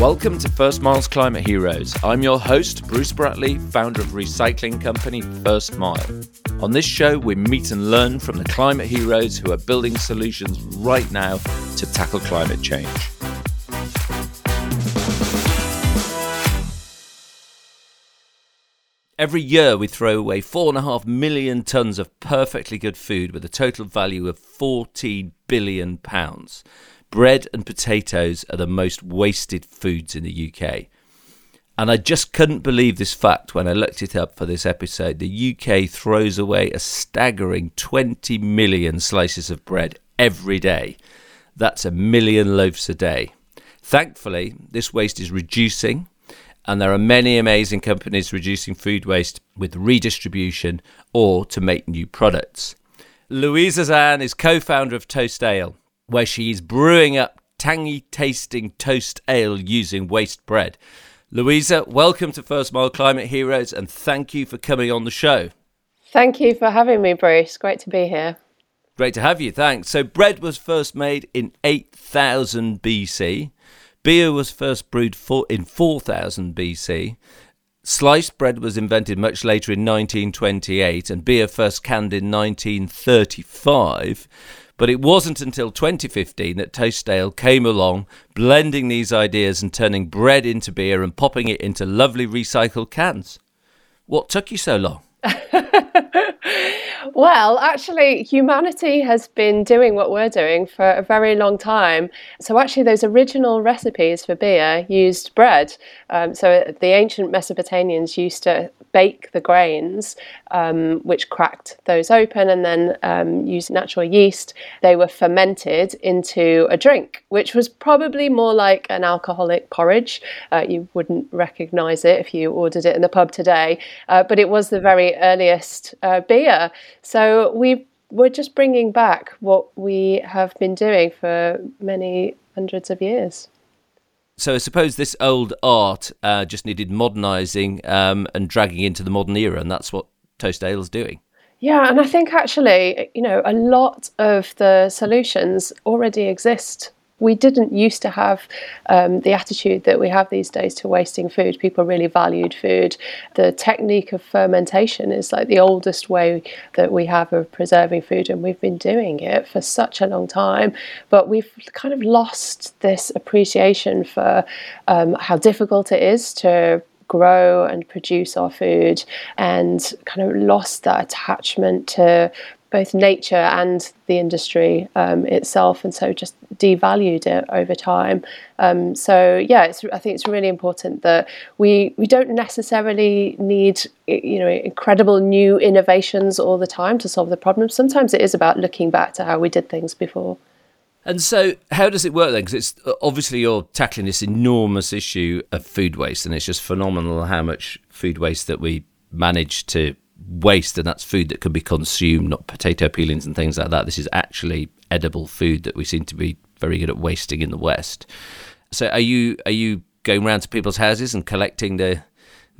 Welcome to First Mile's Climate Heroes. I'm your host, Bruce Bratley, founder of recycling company First Mile. On this show, we meet and learn from the climate heroes who are building solutions right now to tackle climate change. Every year, we throw away 4.5 million tonnes of perfectly good food with a total value of £14 billion. Bread and potatoes are the most wasted foods in the UK. And I just couldn't believe this fact when I looked it up for this episode. The UK throws away a staggering 20 million slices of bread every day. That's 1 million loaves a day. Thankfully, this waste is reducing, and there are many amazing companies reducing food waste with redistribution or to make new products. Louisa Ziane is co-founder of Toast Ale, where she is brewing up tangy-tasting toast ale using waste bread. Louisa, welcome to First Mile Climate Heroes, and thank you for coming on the show. Thank you for having me, Bruce. Great to be here. Great to have you, thanks. So bread was first made in 8000 BC. Beer was first brewed in 4000 BC. Sliced bread was invented much later in 1928, and beer first canned in 1935. But it wasn't until 2015 that Toast Ale came along, blending these ideas and turning bread into beer and popping it into lovely recycled cans. What took you so long? Well, actually, humanity has been doing what we're doing for a very long time. So actually, those original recipes for beer used bread. So the ancient Mesopotamians used to bake the grains, which cracked those open, and then used natural yeast. They were fermented into a drink, which was probably more like an alcoholic porridge. You wouldn't recognise it if you ordered it in the pub today, but it was the very earliest beer. So we're just bringing back what we have been doing for many hundreds of years. So I suppose this old art just needed modernising and dragging into the modern era, and that's what Toast Ale's doing. Yeah, and I think actually, you know, a lot of the solutions already exist. We didn't used to have the attitude that we have these days to wasting food. People really valued food. The technique of fermentation is like the oldest way that we have of preserving food, and we've been doing it for such a long time. But we've kind of lost this appreciation for how difficult it is to grow and produce our food, and kind of lost that attachment to both nature and the industry itself, and so just devalued it over time. I think it's really important that we don't necessarily need, you know, incredible new innovations all the time to solve the problem. Sometimes it is about looking back to how we did things before. And so how does it work then? Because it's obviously you're tackling this enormous issue of food waste, and it's just phenomenal how much food waste that we manage to waste, and that's food that can be consumed, not potato peelings and things like that. This is actually edible food that we seem to be very good at wasting in the West. So are you going round to people's houses and collecting the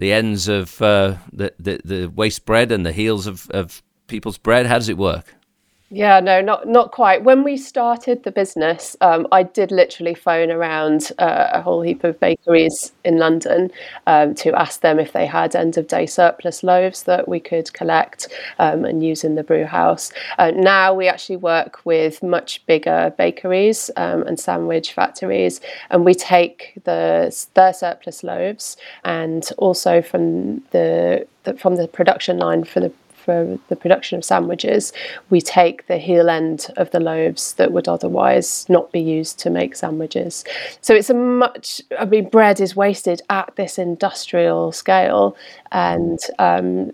ends of the waste bread and the heels of people's bread? How does it work? Yeah, no, not quite. When we started the business, I did literally phone around a whole heap of bakeries in London to ask them if they had end-of-day surplus loaves that we could collect and use in the brew house. Now we actually work with much bigger bakeries and sandwich factories, and we take their surplus loaves, and also from the production line for the production of sandwiches, we take the heel end of the loaves that would otherwise not be used to make sandwiches. So it's bread is wasted at this industrial scale. And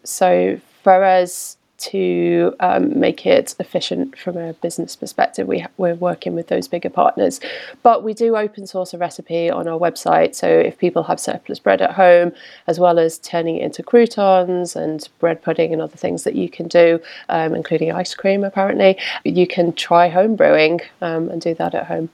so for us to make it efficient from a business perspective, we're working with those bigger partners. But we do open source a recipe on our website, so if people have surplus bread at home, as well as turning it into croutons and bread pudding and other things that you can do, including ice cream apparently, you can try home brewing and do that at home.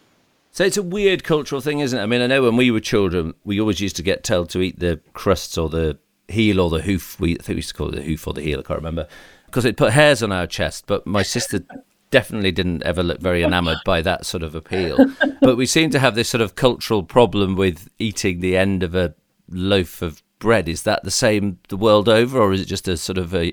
So it's a weird cultural thing, isn't it? I mean, I know when we were children, we always used to get told to eat the crusts or the heel or the hoof. I think we used to call it the hoof or the heel, I can't remember, because it put hairs on our chest. But my sister definitely didn't ever look very enamored by that sort of appeal. But we seem to have this sort of cultural problem with eating the end of a loaf of bread. Is that the same the world over, or is it just a sort of a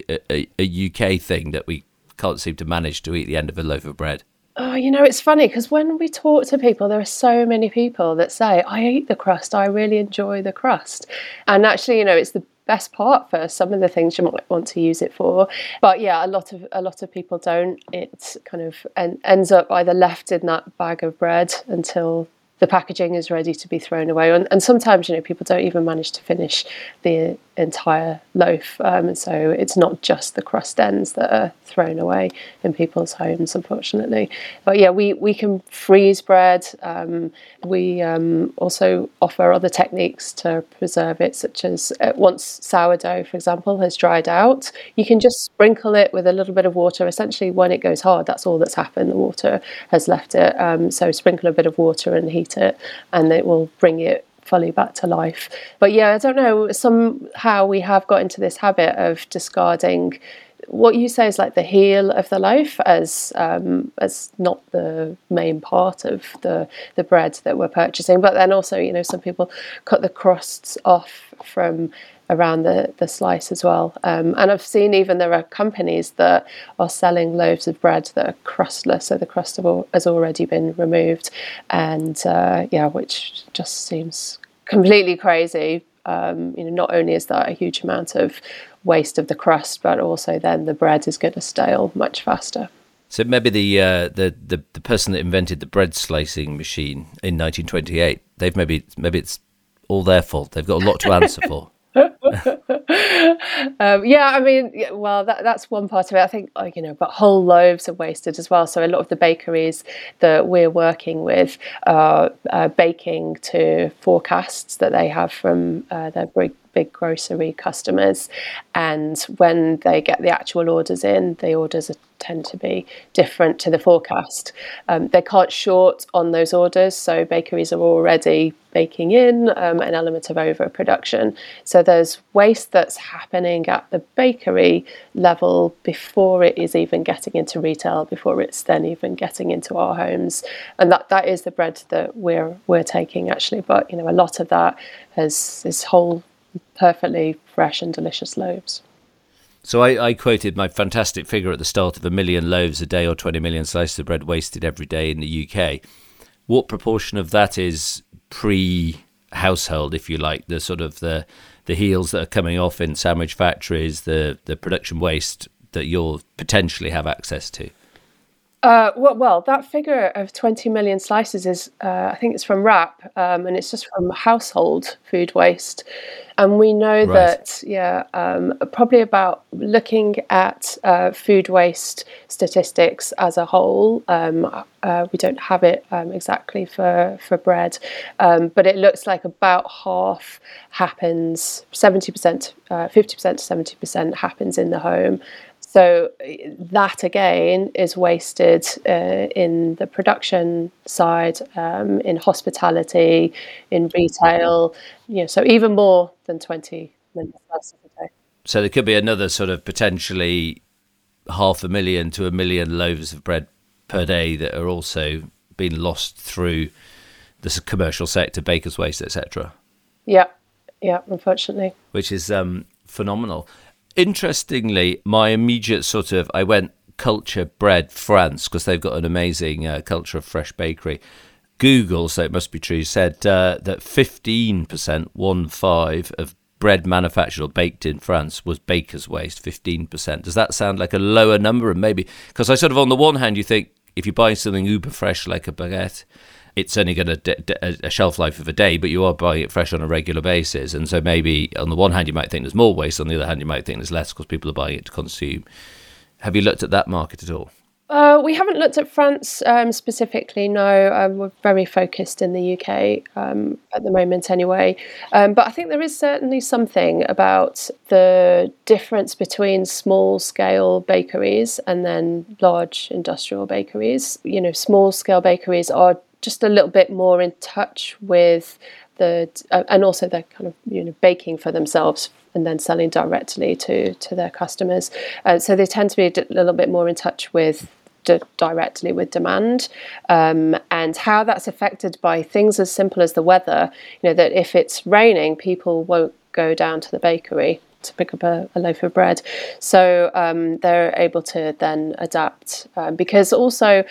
UK thing that we can't seem to manage to eat the end of a loaf of bread? Oh, you know, it's funny because when we talk to people, there are so many people that say, I eat the crust, I really enjoy the crust. And actually, you know, it's the best part for some of the things you might want to use it for. But yeah, a lot of people don't. It kind of ends up either left in that bag of bread until the packaging is ready to be thrown away. And sometimes, you know, people don't even manage to finish the entire loaf. And so it's not just the crust ends that are thrown away in people's homes, unfortunately. But yeah, we can freeze bread. We also offer other techniques to preserve it, such as once sourdough, for example, has dried out, you can just sprinkle it with a little bit of water. Essentially, when it goes hard, that's all that's happened. The water has left it. So sprinkle a bit of water and heat it, and it will bring it fully back to life. But yeah, I don't know, somehow we have got into this habit of discarding what you say is like the heel of the loaf as not the main part of the bread that we're purchasing. But then also, you know, some people cut the crusts off from around the slice as well. And I've seen even there are companies that are selling loaves of bread that are crustless, so the crust has already been removed. And which just seems completely crazy. You know, not only is that a huge amount of waste of the crust, but also then the bread is going to stale much faster. So maybe the person that invented the bread slicing machine in 1928, they've maybe it's all their fault. They've got a lot to answer for. That's one part of it, I think, you know, but whole loaves are wasted as well. So a lot of the bakeries that we're working with are baking to forecasts that they have from their big grocery customers, and when they get the actual orders in, the orders tend to be different to the forecast. They can't short on those orders, so bakeries are already baking in an element of overproduction. So there's waste that's happening at the bakery level before it is even getting into retail, before it's then even getting into our homes, and that is the bread that we're taking actually. But you know, a lot of that has this whole perfectly fresh and delicious loaves. So I quoted my fantastic figure at the start of 1 million loaves a day or 20 million slices of bread wasted every day in the UK. What proportion of that is pre-household, if you like, the sort of the heels that are coming off in sandwich factories, the production waste that you'll potentially have access to? Well, that figure of 20 million slices is, I think it's from Wrap, and it's just from household food waste. And we know right. that, probably about looking at food waste statistics as a whole, we don't have it exactly for bread, but it looks like about half happens, 70%, 50% to 70% happens in the home. So that, again, is wasted in the production side, in hospitality, in retail, you know, so even more than 20 minutes a day. So there could be another sort of potentially 500,000 to 1 million loaves of bread per day that are also being lost through the commercial sector, baker's waste, etc. Yeah, unfortunately. Which is phenomenal. Interestingly, my immediate sort of, I went culture bread France because they've got an amazing culture of fresh bakery. Google, so it must be true, said that 15%, 1-5, of bread manufactured or baked in France was baker's waste, 15%. Does that sound like a lower number? And maybe, because I sort of, on the one hand, you think if you buy something uber fresh like a baguette, it's only got a shelf life of a day, but you are buying it fresh on a regular basis. And so maybe on the one hand, you might think there's more waste. On the other hand, you might think there's less because people are buying it to consume. Have you looked at that market at all? We haven't looked at France specifically, no. We're very focused in the UK at the moment anyway. But I think there is certainly something about the difference between small-scale bakeries and then large industrial bakeries. You know, small-scale bakeries are just a little bit more in touch with and also they're kind of, you know, baking for themselves and then selling directly to their customers. So they tend to be a little bit more in touch with directly with demand, and how that's affected by things as simple as the weather. You know, that if it's raining, people won't go down to the bakery to pick up a loaf of bread. So they're able to then adapt, because also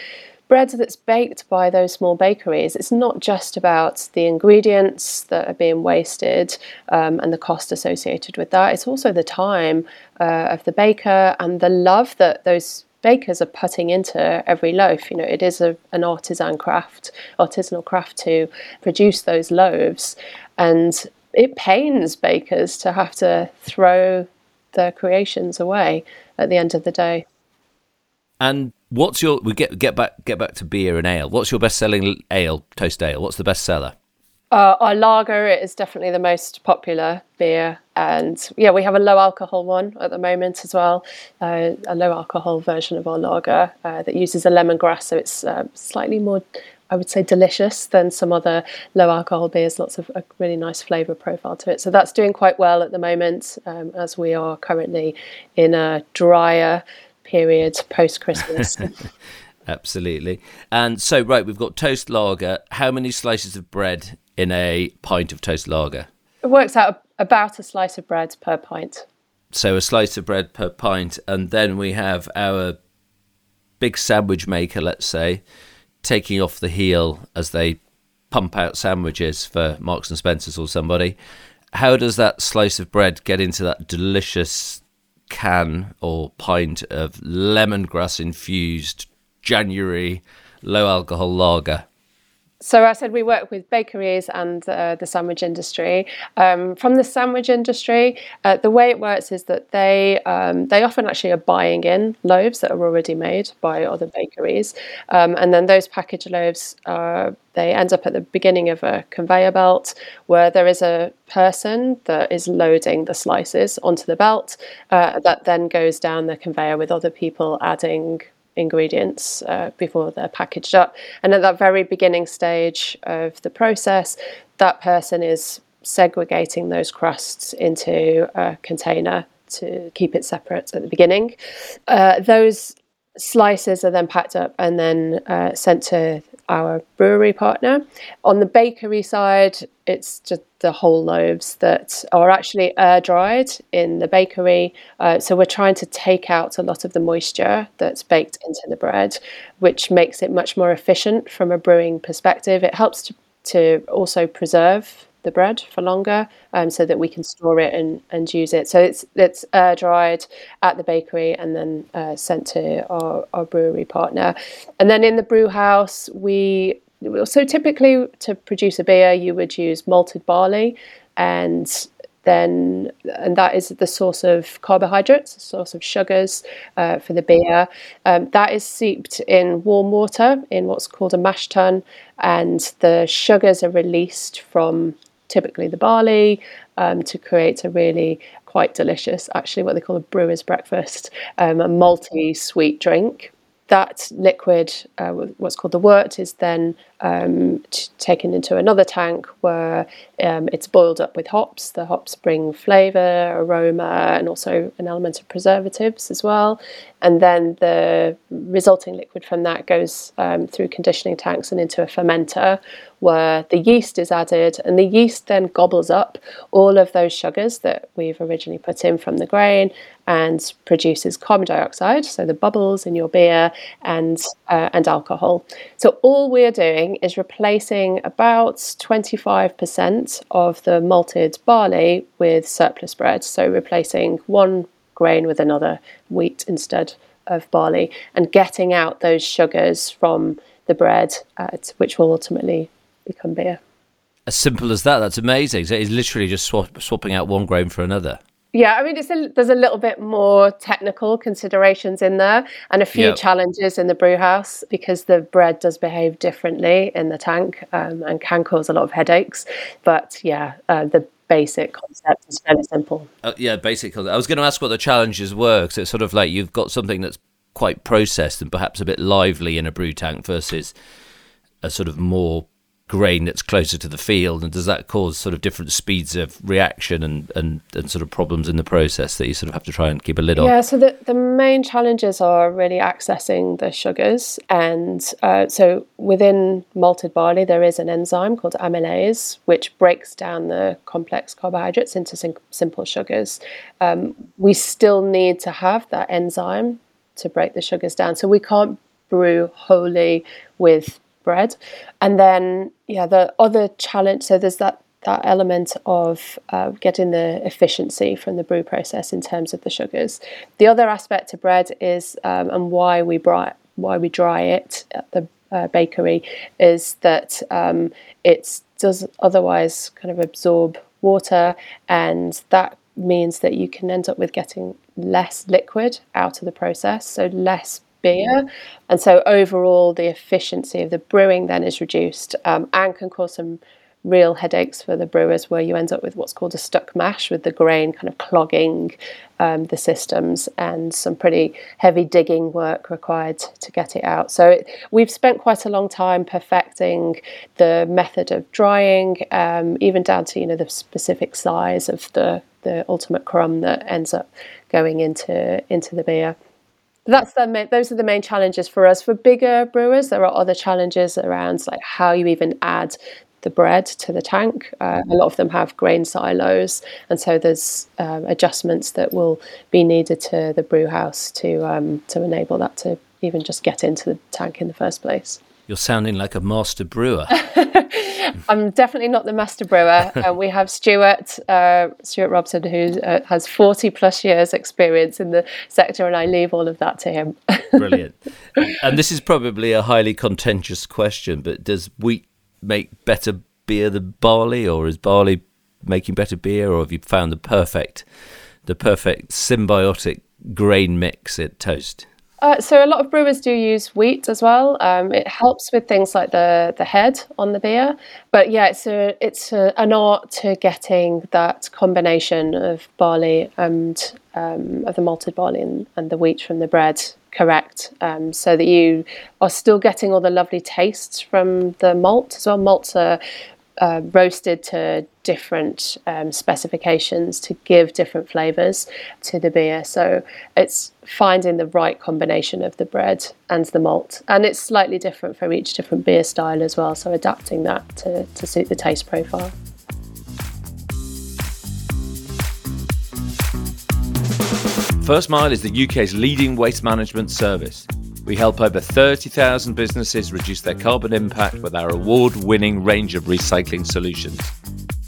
bread that's baked by those small bakeries, it's not just about the ingredients that are being wasted and the cost associated with that. It's also the time of the baker and the love that those bakers are putting into every loaf. You know, it is an artisanal craft to produce those loaves, and it pains bakers to have to throw their creations away at the end of the day. And what's your, we get back to beer and ale. What's your best-selling ale, Toast Ale? What's the best seller? Our lager is definitely the most popular beer, and yeah, we have a low alcohol one at the moment as well, a low alcohol version of our lager that uses a lemongrass, so it's slightly more, I would say, delicious than some other low alcohol beers. Lots of a really nice flavour profile to it, so that's doing quite well at the moment, as we are currently in a drier period post-Christmas. Absolutely. And so, right, we've got toast lager. How many slices of bread in a pint of toast lager? It works out about a slice of bread per pint. So a slice of bread per pint. And then we have our big sandwich maker, let's say, taking off the heel as they pump out sandwiches for Marks and Spencer's or somebody. How does that slice of bread get into that delicious can or pint of lemongrass infused January low alcohol lager? So I said we work with bakeries and the sandwich industry. From the sandwich industry, the way it works is that they often actually are buying in loaves that are already made by other bakeries, and then those packaged loaves they end up at the beginning of a conveyor belt where there is a person that is loading the slices onto the belt, that then goes down the conveyor with other people adding ingredients before they're packaged up. And at that very beginning stage of the process, that person is segregating those crusts into a container to keep it separate at the beginning. Those slices are then packed up and then sent to our brewery partner. On the bakery side, it's just the whole loaves that are actually air dried in the bakery, so we're trying to take out a lot of the moisture that's baked into the bread, which makes it much more efficient from a brewing perspective. It helps to also preserve the bread for longer, so that we can store it and use it. So it's air dried at the bakery and then sent to our brewery partner. And then in the brew house, so typically to produce a beer, you would use malted barley, and that is the source of carbohydrates, the source of sugars for the beer. That is steeped in warm water in what's called a mash tun, and the sugars are released from typically the barley, to create a really quite delicious, actually what they call a brewer's breakfast, a malty sweet drink. That liquid, what's called the wort, is then taken into another tank where it's boiled up with hops. The hops bring flavour, aroma, and also an element of preservatives as well. And then the resulting liquid from that goes through conditioning tanks and into a fermenter where the yeast is added, and the yeast then gobbles up all of those sugars that we've originally put in from the grain and produces carbon dioxide, so the bubbles in your beer, and alcohol. So all we're doing is replacing about 25% of the malted barley with surplus bread, so replacing one grain with another, wheat instead of barley, and getting out those sugars from the bread, which will ultimately become beer. As simple as that. That's amazing. So it's literally just swapping out one grain for another. Yeah, I mean, there's a little bit more technical considerations in there, and a few challenges in the brew house because the bread does behave differently in the tank, and can cause a lot of headaches. But yeah, the basic concept is fairly simple. Basic concept. I was going to ask what the challenges were. So it's sort of like you've got something that's quite processed and perhaps a bit lively in a brew tank versus a sort of more grain that's closer to the field, and does that cause sort of different speeds of reaction and sort of problems in the process that you sort of have to try and keep a lid on? Yeah, so the main challenges are really accessing the sugars, and so within malted barley there is an enzyme called amylase which breaks down the complex carbohydrates into simple sugars. We still need to have that enzyme to break the sugars down, so we can't brew wholly with bread. And then the other challenge, so there's that element of getting the efficiency from the brew process in terms of the sugars. The other aspect to bread is and why we dry it at the bakery is that it does otherwise kind of absorb water, and that means that you can end up with getting less liquid out of the process, so less beer. And so overall the efficiency of the brewing then is reduced, and can cause some real headaches for the brewers, where you end up with what's called a stuck mash, with the grain kind of clogging the systems, and some pretty heavy digging work required to get it out. So we've spent quite a long time perfecting the method of drying, even down to the specific size of the ultimate crumb that ends up going into the beer. Those are the main challenges for us. For bigger brewers, there are other challenges around like how you even add the bread to the tank. A lot of them have grain silos, and so there's adjustments that will be needed to the brew house to enable that to even just get into the tank in the first place. You're sounding like a master brewer. I'm definitely not the master brewer. We have Stuart Robson, who has 40 plus years experience in the sector, and I leave all of that to him. Brilliant. And this is probably a highly contentious question, but does wheat make better beer than barley, or is barley making better beer, or have you found the perfect symbiotic grain mix at Toast? So a lot of brewers do use wheat as well. It helps with things like the head on the beer. But yeah, it's an art to getting that combination of barley and of the malted barley and the wheat from the bread correct, so that you are still getting all the lovely tastes from the malt as well. Malts are roasted to different specifications to give different flavours to the beer. So it's finding the right combination of the bread and the malt. And it's slightly different from each different beer style as well, so adapting that to suit the taste profile. First Mile is the UK's leading waste management service. We help over 30,000 businesses reduce their carbon impact with our award-winning range of recycling solutions.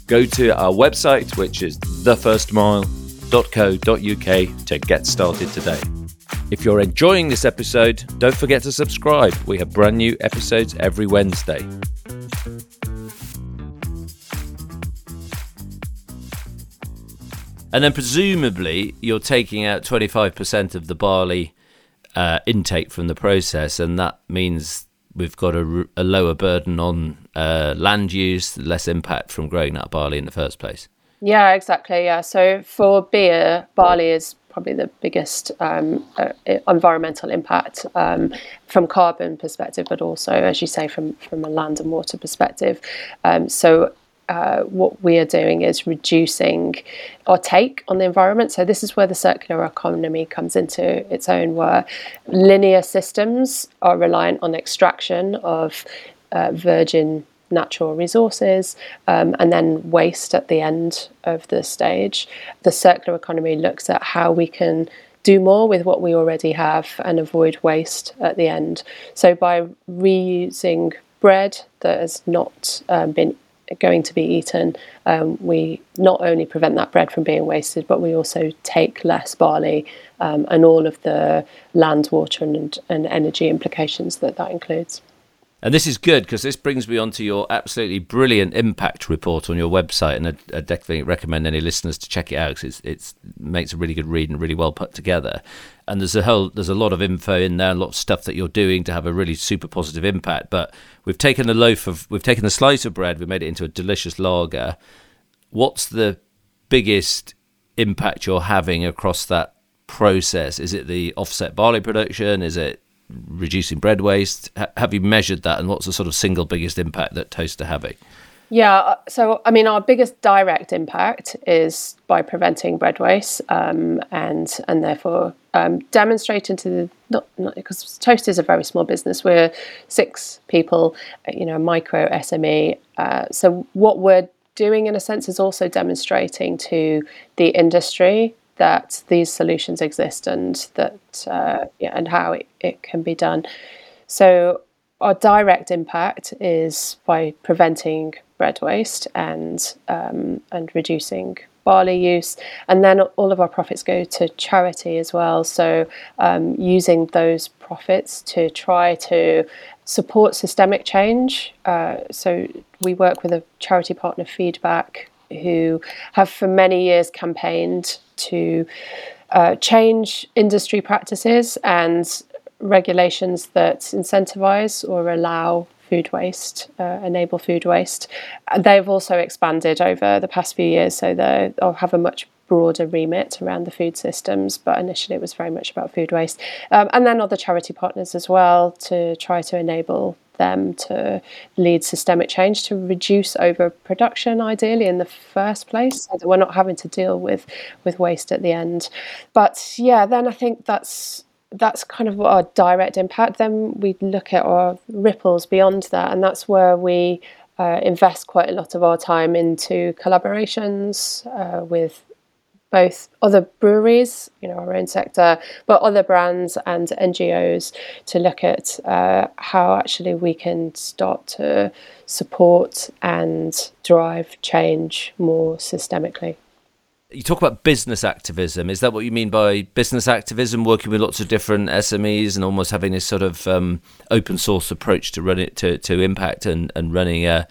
Go to our website, which is thefirstmile.co.uk, to get started today. If you're enjoying this episode, don't forget to subscribe. We have brand new episodes every Wednesday. And then presumably you're taking out 25% of the barley intake from the process, and that means we've got a lower burden on land use, less impact from growing that barley in the first place. Yeah, exactly. Yeah, so for beer, barley is probably the biggest environmental impact from carbon perspective, but also, as you say, from a land and water perspective. What we are doing is reducing our take on the environment. So this is where the circular economy comes into its own, where linear systems are reliant on extraction of virgin natural resources and then waste at the end of the stage. The circular economy looks at how we can do more with what we already have and avoid waste at the end. So by reusing bread that has not been going to be eaten, we not only prevent that bread from being wasted, but we also take less barley and all of the land, water and energy implications that includes. And this is good, because this brings me on to your absolutely brilliant impact report on your website, and I definitely recommend any listeners to check it out, because it makes a really good read and really well put together. And there's a lot of info in there, a lot of stuff that you're doing to have a really super positive impact. But we've taken a slice of bread, we've made it into a delicious lager. What's the biggest impact you're having across that process? Is it the offset barley production? Is it reducing bread waste? Have you measured that, and what's the sort of single biggest impact that Toast are having? Yeah, so I mean, our biggest direct impact is by preventing bread waste, and therefore demonstrating to the not because Toast is a very small business. We're six people, you know, micro SME. So what we're doing in a sense is also demonstrating to the industry that these solutions exist, and that and how it can be done. So our direct impact is by preventing bread waste and reducing barley use, and then all of our profits go to charity as well. So using those profits to try to support systemic change. So we work with a charity partner, Feedback, who have for many years campaigned to change industry practices and regulations that incentivize or allow food waste, enable food waste. They've also expanded over the past few years, so they'll have a much broader remit around the food systems, but initially it was very much about food waste. And then other charity partners as well, to try to enable them to lead systemic change, to reduce overproduction ideally in the first place, so that we're not having to deal with waste at the end. But yeah, then I think that's kind of what our direct impact. Then we look at our ripples beyond that, and that's where we invest quite a lot of our time into collaborations with both other breweries, you know, our own sector, but other brands and NGOs, to look at how actually we can start to support and drive change more systemically. You talk about business activism. Is that what you mean by business activism, working with lots of different SMEs and almost having this sort of open source approach to run it to impact and running a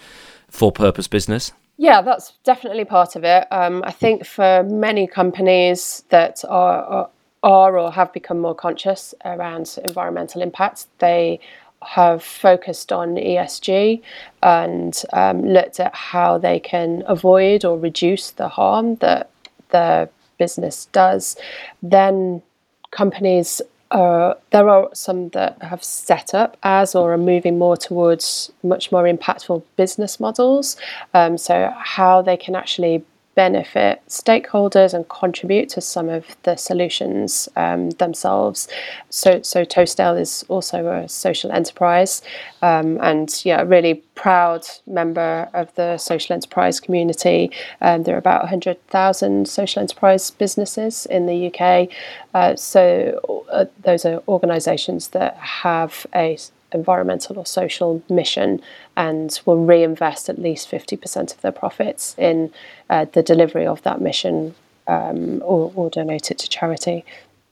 for-purpose business? Yeah, that's definitely part of it. I think for many companies that are or have become more conscious around environmental impacts, they have focused on ESG and looked at how they can avoid or reduce the harm that the business does. Then companies, there are some that have set up as or are moving more towards much more impactful business models. So how they can actually benefit stakeholders and contribute to some of the solutions themselves. So Toast Ale is also a social enterprise, and yeah, a really proud member of the social enterprise community. There are about 100,000 social enterprise businesses in the UK. So those are organisations that have a environmental or social mission and will reinvest at least 50% of their profits in the delivery of that mission, or donate it to charity.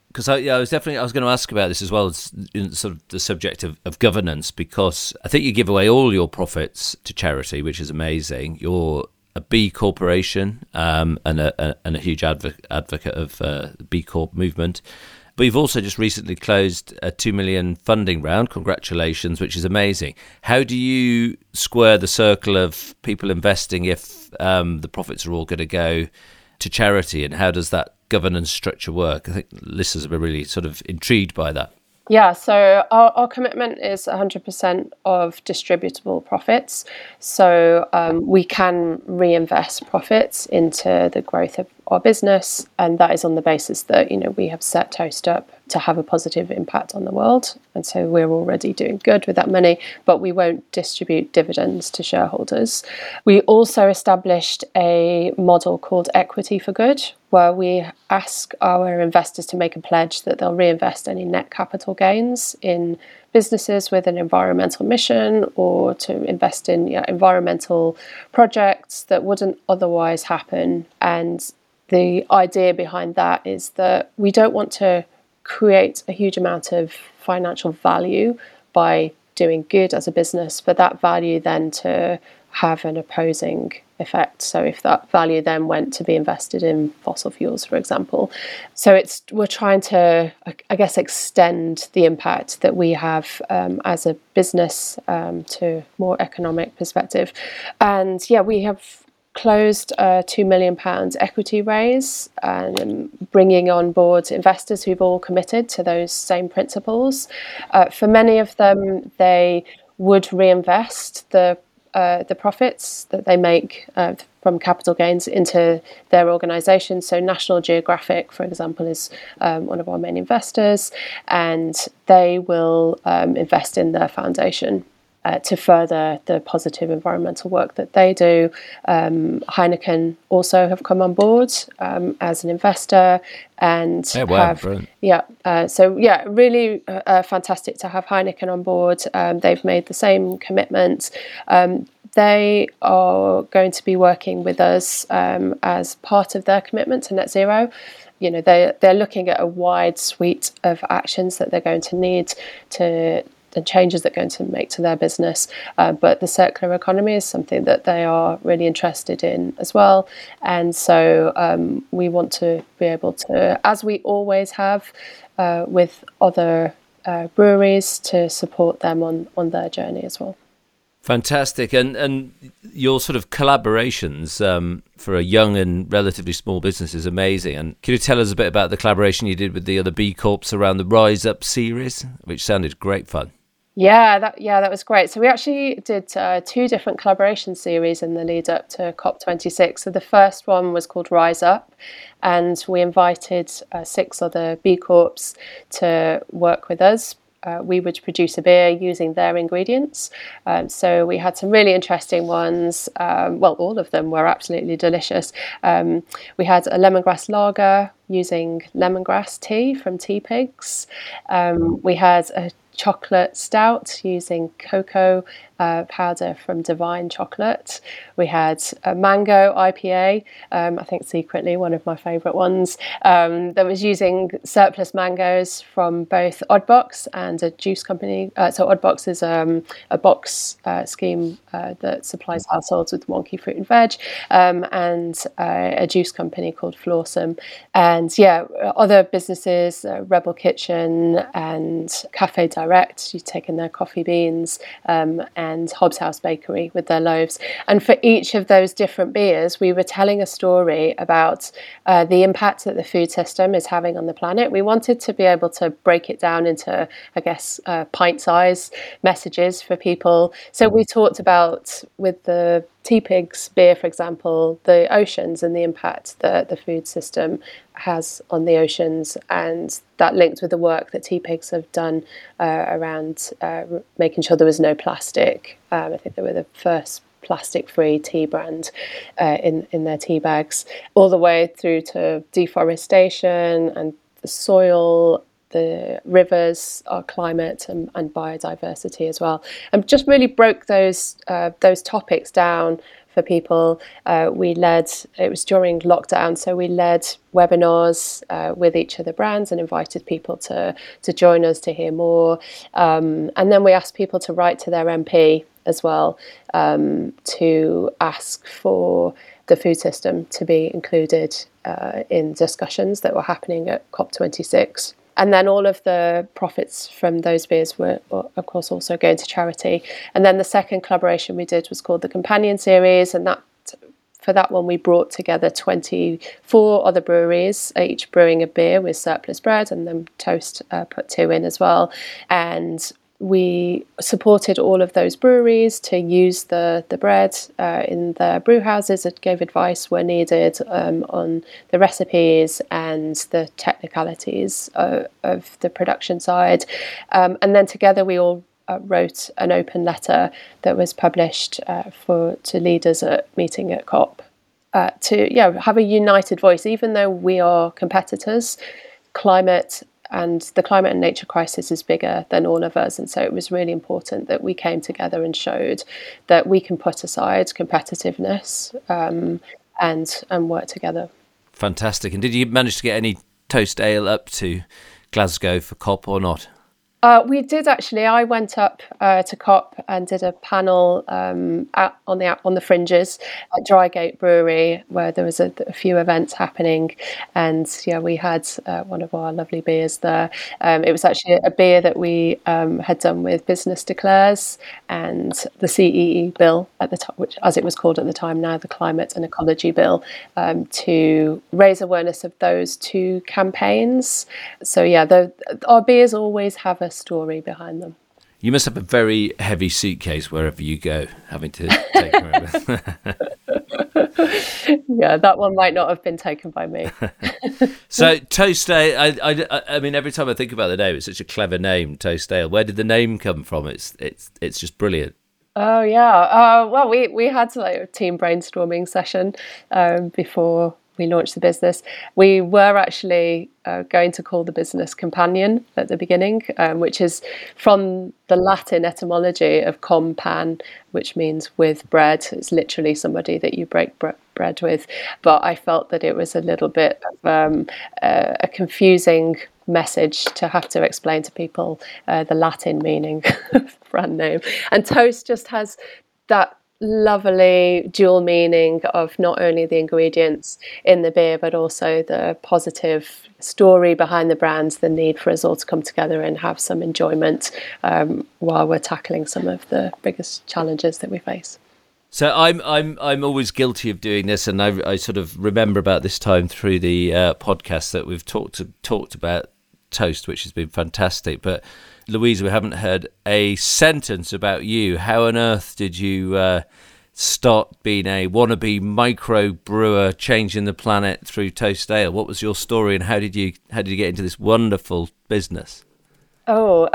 Because I was going to ask about this as well, in sort of the subject of governance, because I think you give away all your profits to charity, which is amazing. You're a B corporation, and a huge advocate of the B Corp movement. But you've also just recently closed a $2 million funding round. Congratulations, which is amazing. How do you square the circle of people investing if the profits are all going to go to charity? And how does that governance structure work? I think listeners have been really sort of intrigued by that. Yeah, so our commitment is 100% of distributable profits. So we can reinvest profits into the growth of our business, and that is on the basis that, you know, we have set Toast up to have a positive impact on the world, and so we're already doing good with that money, but we won't distribute dividends to shareholders. We also established a model called Equity for Good, where we ask our investors to make a pledge that they'll reinvest any net capital gains in businesses with an environmental mission, or to invest in environmental projects that wouldn't otherwise happen. And the idea behind that is that we don't want to create a huge amount of financial value by doing good as a business, for that value then to have an opposing effect. So if that value then went to be invested in fossil fuels, for example. So we're trying to, I guess, extend the impact that we have as a business to more economic perspective. And yeah, we have closed a £2 million equity raise, and bringing on board investors who've all committed to those same principles. For many of them, they would reinvest the profits that they make from capital gains into their organisation. So National Geographic, for example, is one of our main investors, and they will invest in their foundation to further the positive environmental work that they do. Heineken also have come on board as an investor, and really fantastic to have Heineken on board. They've made the same commitment. They are going to be working with us as part of their commitment to net zero. You know, they're looking at a wide suite of actions that they're going to need to and changes they're going to make to their business, but the circular economy is something that they are really interested in as well. And so we want to be able to, as we always have with other breweries, to support them on their journey as well. Fantastic. And your sort of collaborations for a young and relatively small business is amazing. And can you tell us a bit about the collaboration you did with the other B Corps around the Rise Up series, which sounded great fun? Yeah, that was great. So we actually did two different collaboration series in the lead up to COP26. So the first one was called Rise Up, and we invited 6 other B Corps to work with us. We would produce a beer using their ingredients. So we had some really interesting ones. All of them were absolutely delicious. We had a lemongrass lager using lemongrass tea from Tea Pigs. We had a chocolate stout using cocoa powder from Divine Chocolate. We had a mango IPA, I think secretly one of my favourite ones, that was using surplus mangoes from both Oddbox and a juice company. So Oddbox is a box scheme that supplies households with wonky fruit and veg, and a juice company called Flawsome. And yeah, other businesses, Rebel Kitchen and Cafe Direct, you've taken their coffee beans, and Hobbs House Bakery with their loaves. And for each of those different beers, we were telling a story about the impact that the food system is having on the planet. We wanted to be able to break it down into, I guess, pint-sized messages for people. So we talked about, with the Tea Pigs beer, for example, the oceans and the impact that the food system has on the oceans, and that linked with the work that Tea Pigs have done around making sure there was no plastic. I think they were the first plastic-free tea brand in their tea bags, all the way through to deforestation and the soil, the rivers, our climate, and biodiversity as well, and just really broke those topics down for people. It was during lockdown, so we led webinars with each of the brands and invited people to join us to hear more. And then we asked people to write to their MP as well, to ask for the food system to be included in discussions that were happening at COP26. And then all of the profits from those beers were, of course, also going to charity. And then the second collaboration we did was called the Companion Series, and for that one, we brought together 24 other breweries, each brewing a beer with surplus bread, and then Toast put 2 in as well. And we supported all of those breweries to use the bread in their brew houses. It gave advice where needed on the recipes and the technicalities of the production side. And then together we all wrote an open letter that was published to leaders at meeting at COP to have a united voice. Even though we are competitors, the climate and nature crisis is bigger than all of us. And so it was really important that we came together and showed that we can put aside competitiveness and work together. Fantastic. And did you manage to get any Toast Ale up to Glasgow for COP or not? We did actually. I went up to COP and did a panel on the fringes at Drygate Brewery, where there was a few events happening, and yeah, we had one of our lovely beers there. It was actually a beer that we had done with Business Declares and the CEE Bill at the time, which, as it was called at the time, now the Climate and Ecology Bill, to raise awareness of those two campaigns. So yeah, our beers always have a story behind them. You must have a very heavy suitcase wherever you go, having to take over. Yeah, that one might not have been taken by me. So Toast Ale, I mean, every time I think about the name, it's such a clever name, Toast Ale. Where did the name come from? It's just brilliant. Oh yeah, well we had like a team brainstorming session before we launched the business. We were actually going to call the business Companion at the beginning, which is from the Latin etymology of compan, which means with bread. It's literally somebody that you break bread with. But I felt that it was a little bit of a confusing message to have to explain to people the Latin meaning of the brand name. And Toast just has that lovely dual meaning of not only the ingredients in the beer but also the positive story behind the brand, the need for us all to come together and have some enjoyment while we're tackling some of the biggest challenges that we face. So I'm always guilty of doing this, and I sort of remember about this time through the podcast that we've talked about Toast, which has been fantastic, but Louisa, we haven't heard a sentence about you. How on earth did you start being a wannabe micro brewer, changing the planet through Toast Ale? What was your story, and how did you get into this wonderful business? Oh,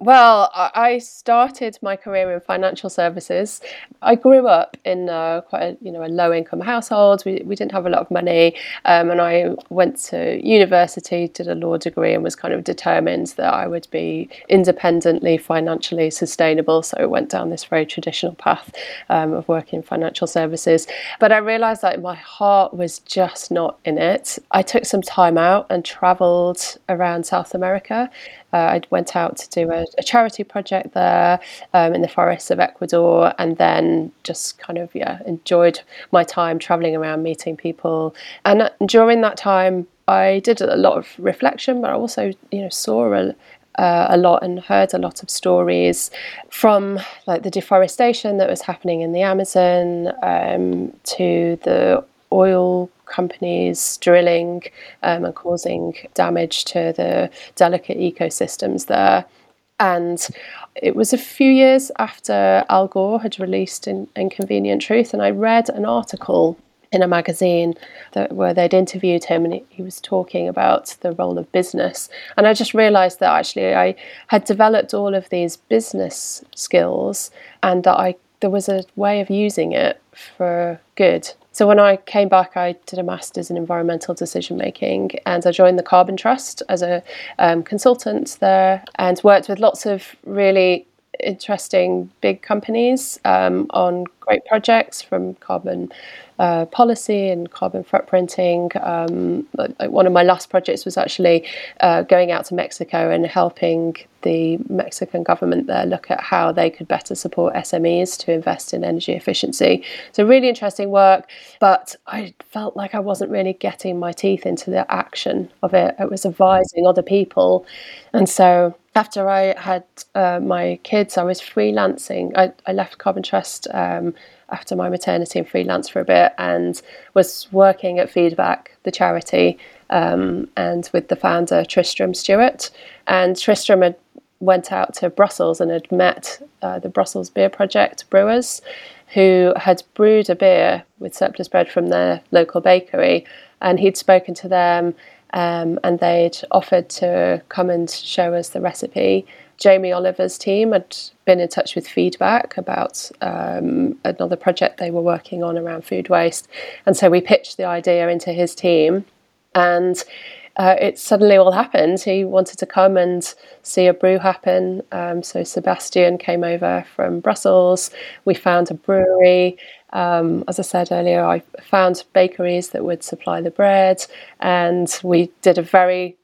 well, I started my career in financial services. I grew up in quite a low-income household. We didn't have a lot of money, and I went to university, did a law degree, and was kind of determined that I would be independently financially sustainable. So I went down this very traditional path of working in financial services. But I realised that my heart was just not in it. I took some time out and travelled around South America. I went out to do a charity project there in the forests of Ecuador, and then just kind of enjoyed my time traveling around, meeting people. And during that time, I did a lot of reflection, but I also, saw a lot and heard a lot of stories from like the deforestation that was happening in the Amazon to the oil companies drilling and causing damage to the delicate ecosystems there. And it was a few years after Al Gore had released Inconvenient Truth, and I read an article in a magazine where they'd interviewed him, and he was talking about the role of business. And I just realised that actually I had developed all of these business skills, and that there was a way of using it for good. So when I came back, I did a master's in environmental decision making, and I joined the Carbon Trust as a consultant there, and worked with lots of really interesting big companies on great projects, from carbon policy and carbon footprinting. One of my last projects was actually going out to Mexico and helping the Mexican government there look at how they could better support SMEs to invest in energy efficiency. So really interesting work, but I felt like I wasn't really getting my teeth into the action of it. It was advising other people. And so after I had my kids, I was freelancing. I left Carbon Trust after my maternity and freelance for a bit, and was working at Feedback, the charity, and with the founder, Tristram Stuart. And Tristram had went out to Brussels and had met the Brussels Beer Project brewers, who had brewed a beer with surplus bread from their local bakery. And he'd spoken to them, and they'd offered to come and show us the recipe. Jamie Oliver's team had been in touch with Feedback about another project they were working on around food waste, and so we pitched the idea into his team, and it suddenly all happened. He wanted to come and see a brew happen, so Sebastian came over from Brussels. We found a brewery. As I said earlier, I found bakeries that would supply the bread, and we did a very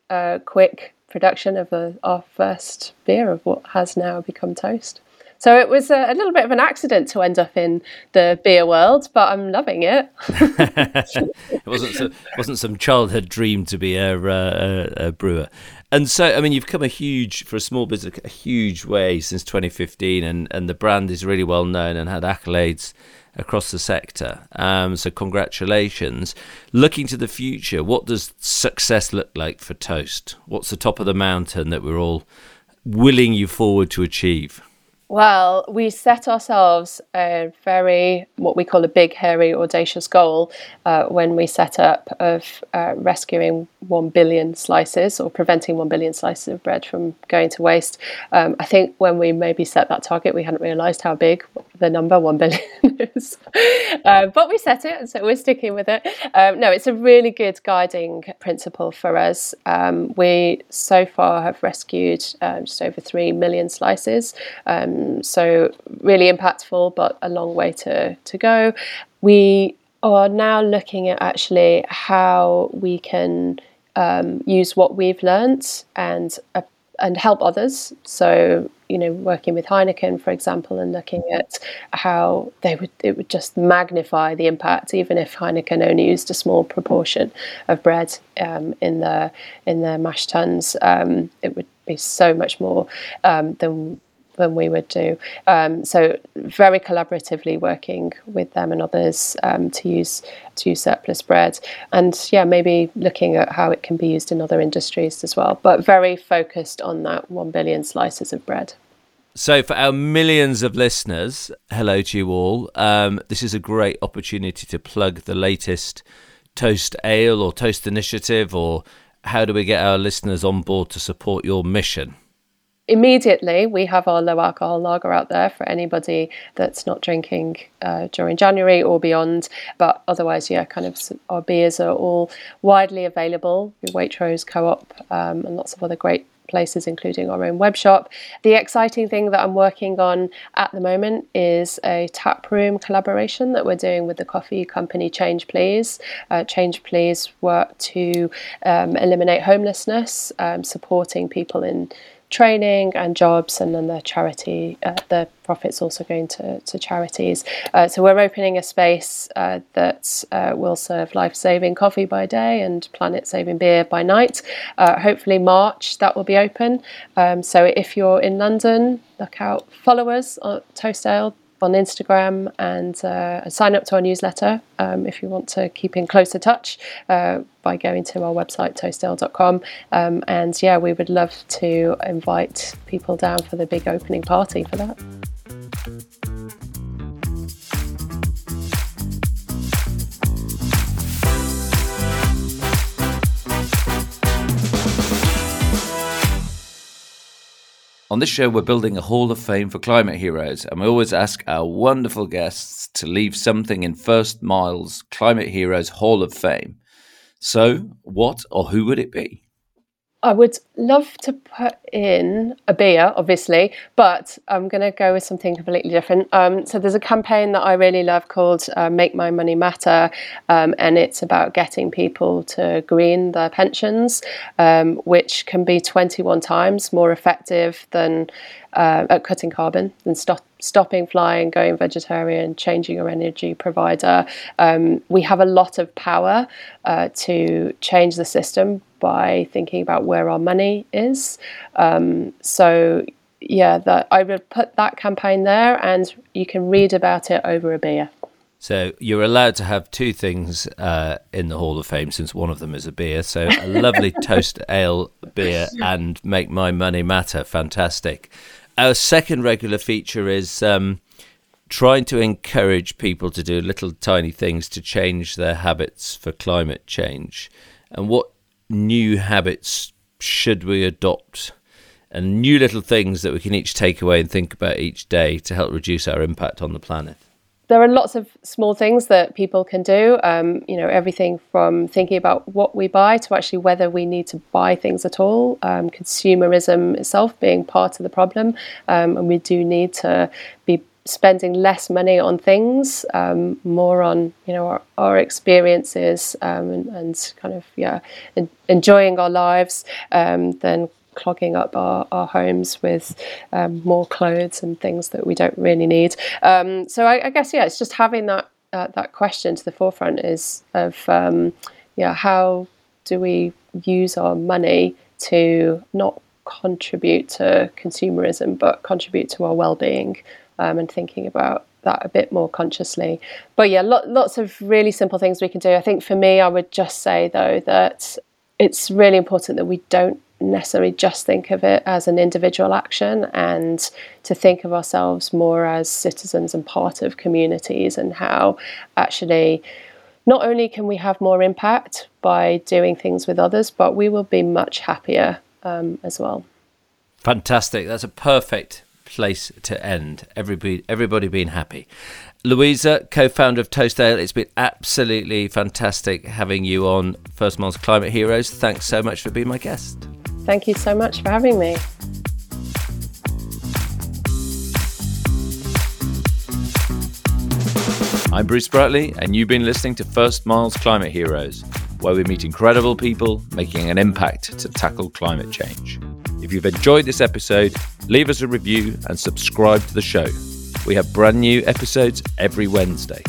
quick production of our first beer of what has now become Toast. So it was a little bit of an accident to end up in the beer world, but I'm loving it. It wasn't some childhood dream to be a brewer. And so, I mean, you've come for a small business, a huge way since 2015, and the brand is really well known and had accolades across the sector. So congratulations. Looking to the future, what does success look like for Toast? What's the top of the mountain that we're all willing you forward to achieve? Well, we set ourselves a very, what we call a big, hairy, audacious goal when we set up of rescuing 1 billion slices or preventing 1 billion slices of bread from going to waste. I think when we maybe set that target, we hadn't realised how big the number 1 billion is. But we set it, and so we're sticking with it. No, it's a really good guiding principle for us. We so far have rescued just over 3 million slices. So really impactful, but a long way to go. We are now looking at actually how we can use what we've learnt and help others. So, you know, working with Heineken, for example, and looking at how it would just magnify the impact, even if Heineken only used a small proportion of bread in their mash tuns. It would be so much more than we would do. So very collaboratively working with them and others to use surplus bread, and maybe looking at how it can be used in other industries as well, but very focused on that 1 billion slices of bread. So for our millions of listeners, hello to you all. This is a great opportunity to plug the latest Toast Ale or Toast Initiative, or how do we get our listeners on board to support your mission? Immediately, we have our low alcohol lager out there for anybody that's not drinking during January or beyond. But otherwise, our beers are all widely available through Waitrose, Co-op, and lots of other great places, including our own web shop. The exciting thing that I'm working on at the moment is a taproom collaboration that we're doing with the coffee company Change Please. Change Please work to eliminate homelessness, supporting people in training and jobs, and then the profits also going to charities. So we're opening a space that will serve life-saving coffee by day and planet-saving beer by night. Hopefully March that will be open. So if you're in London, look out, follow us on Toast Ale on Instagram, and sign up to our newsletter if you want to keep in closer touch by going to our website toastale.com. And we would love to invite people down for the big opening party for that. On this show, we're building a Hall of Fame for climate heroes, and we always ask our wonderful guests to leave something in First Mile's Climate Heroes Hall of Fame. So, what or who would it be? I would love to put in a beer, obviously, but I'm going to go with something completely different. So there's a campaign that I really love called Make My Money Matter, and it's about getting people to green their pensions, which can be 21 times more effective than at cutting carbon, than stopping flying, going vegetarian, changing your energy provider. We have a lot of power to change the system by thinking about where our money is. I would put that campaign there, and you can read about it over a beer. So you're allowed to have two things in the Hall of Fame, since one of them is a beer. So a lovely Toast Ale beer and Make My Money Matter. Fantastic. Our second regular feature is trying to encourage people to do little tiny things to change their habits for climate change. And what new habits should we adopt, and new little things that we can each take away and think about each day to help reduce our impact on the planet? There are lots of small things that people can do, everything from thinking about what we buy to actually whether we need to buy things at all, consumerism itself being part of the problem, and we do need to be spending less money on things, more on our experiences, and enjoying our lives than clogging up our homes with more clothes and things that we don't really need. So I guess, yeah, it's just having that that question to the forefront is of, how do we use our money to not contribute to consumerism, but contribute to our well-being, and thinking about that a bit more consciously. But yeah, lots of really simple things we can do. I think for me, I would just say though that it's really important that we don't necessarily just think of it as an individual action, and to think of ourselves more as citizens and part of communities, and how actually not only can we have more impact by doing things with others, but we will be much happier as well. Fantastic. That's a perfect place to end. Everybody being happy. Louisa, co-founder of Toast Ale, it's been absolutely fantastic having you on First Mile's Climate Heroes. Thanks so much for being my guest. Thank you so much for having me. I'm Bruce Bratley, and you've been listening to First Mile's Climate Heroes, where we meet incredible people making an impact to tackle climate change. If you've enjoyed this episode, leave us a review and subscribe to the show. We have brand new episodes every Wednesday.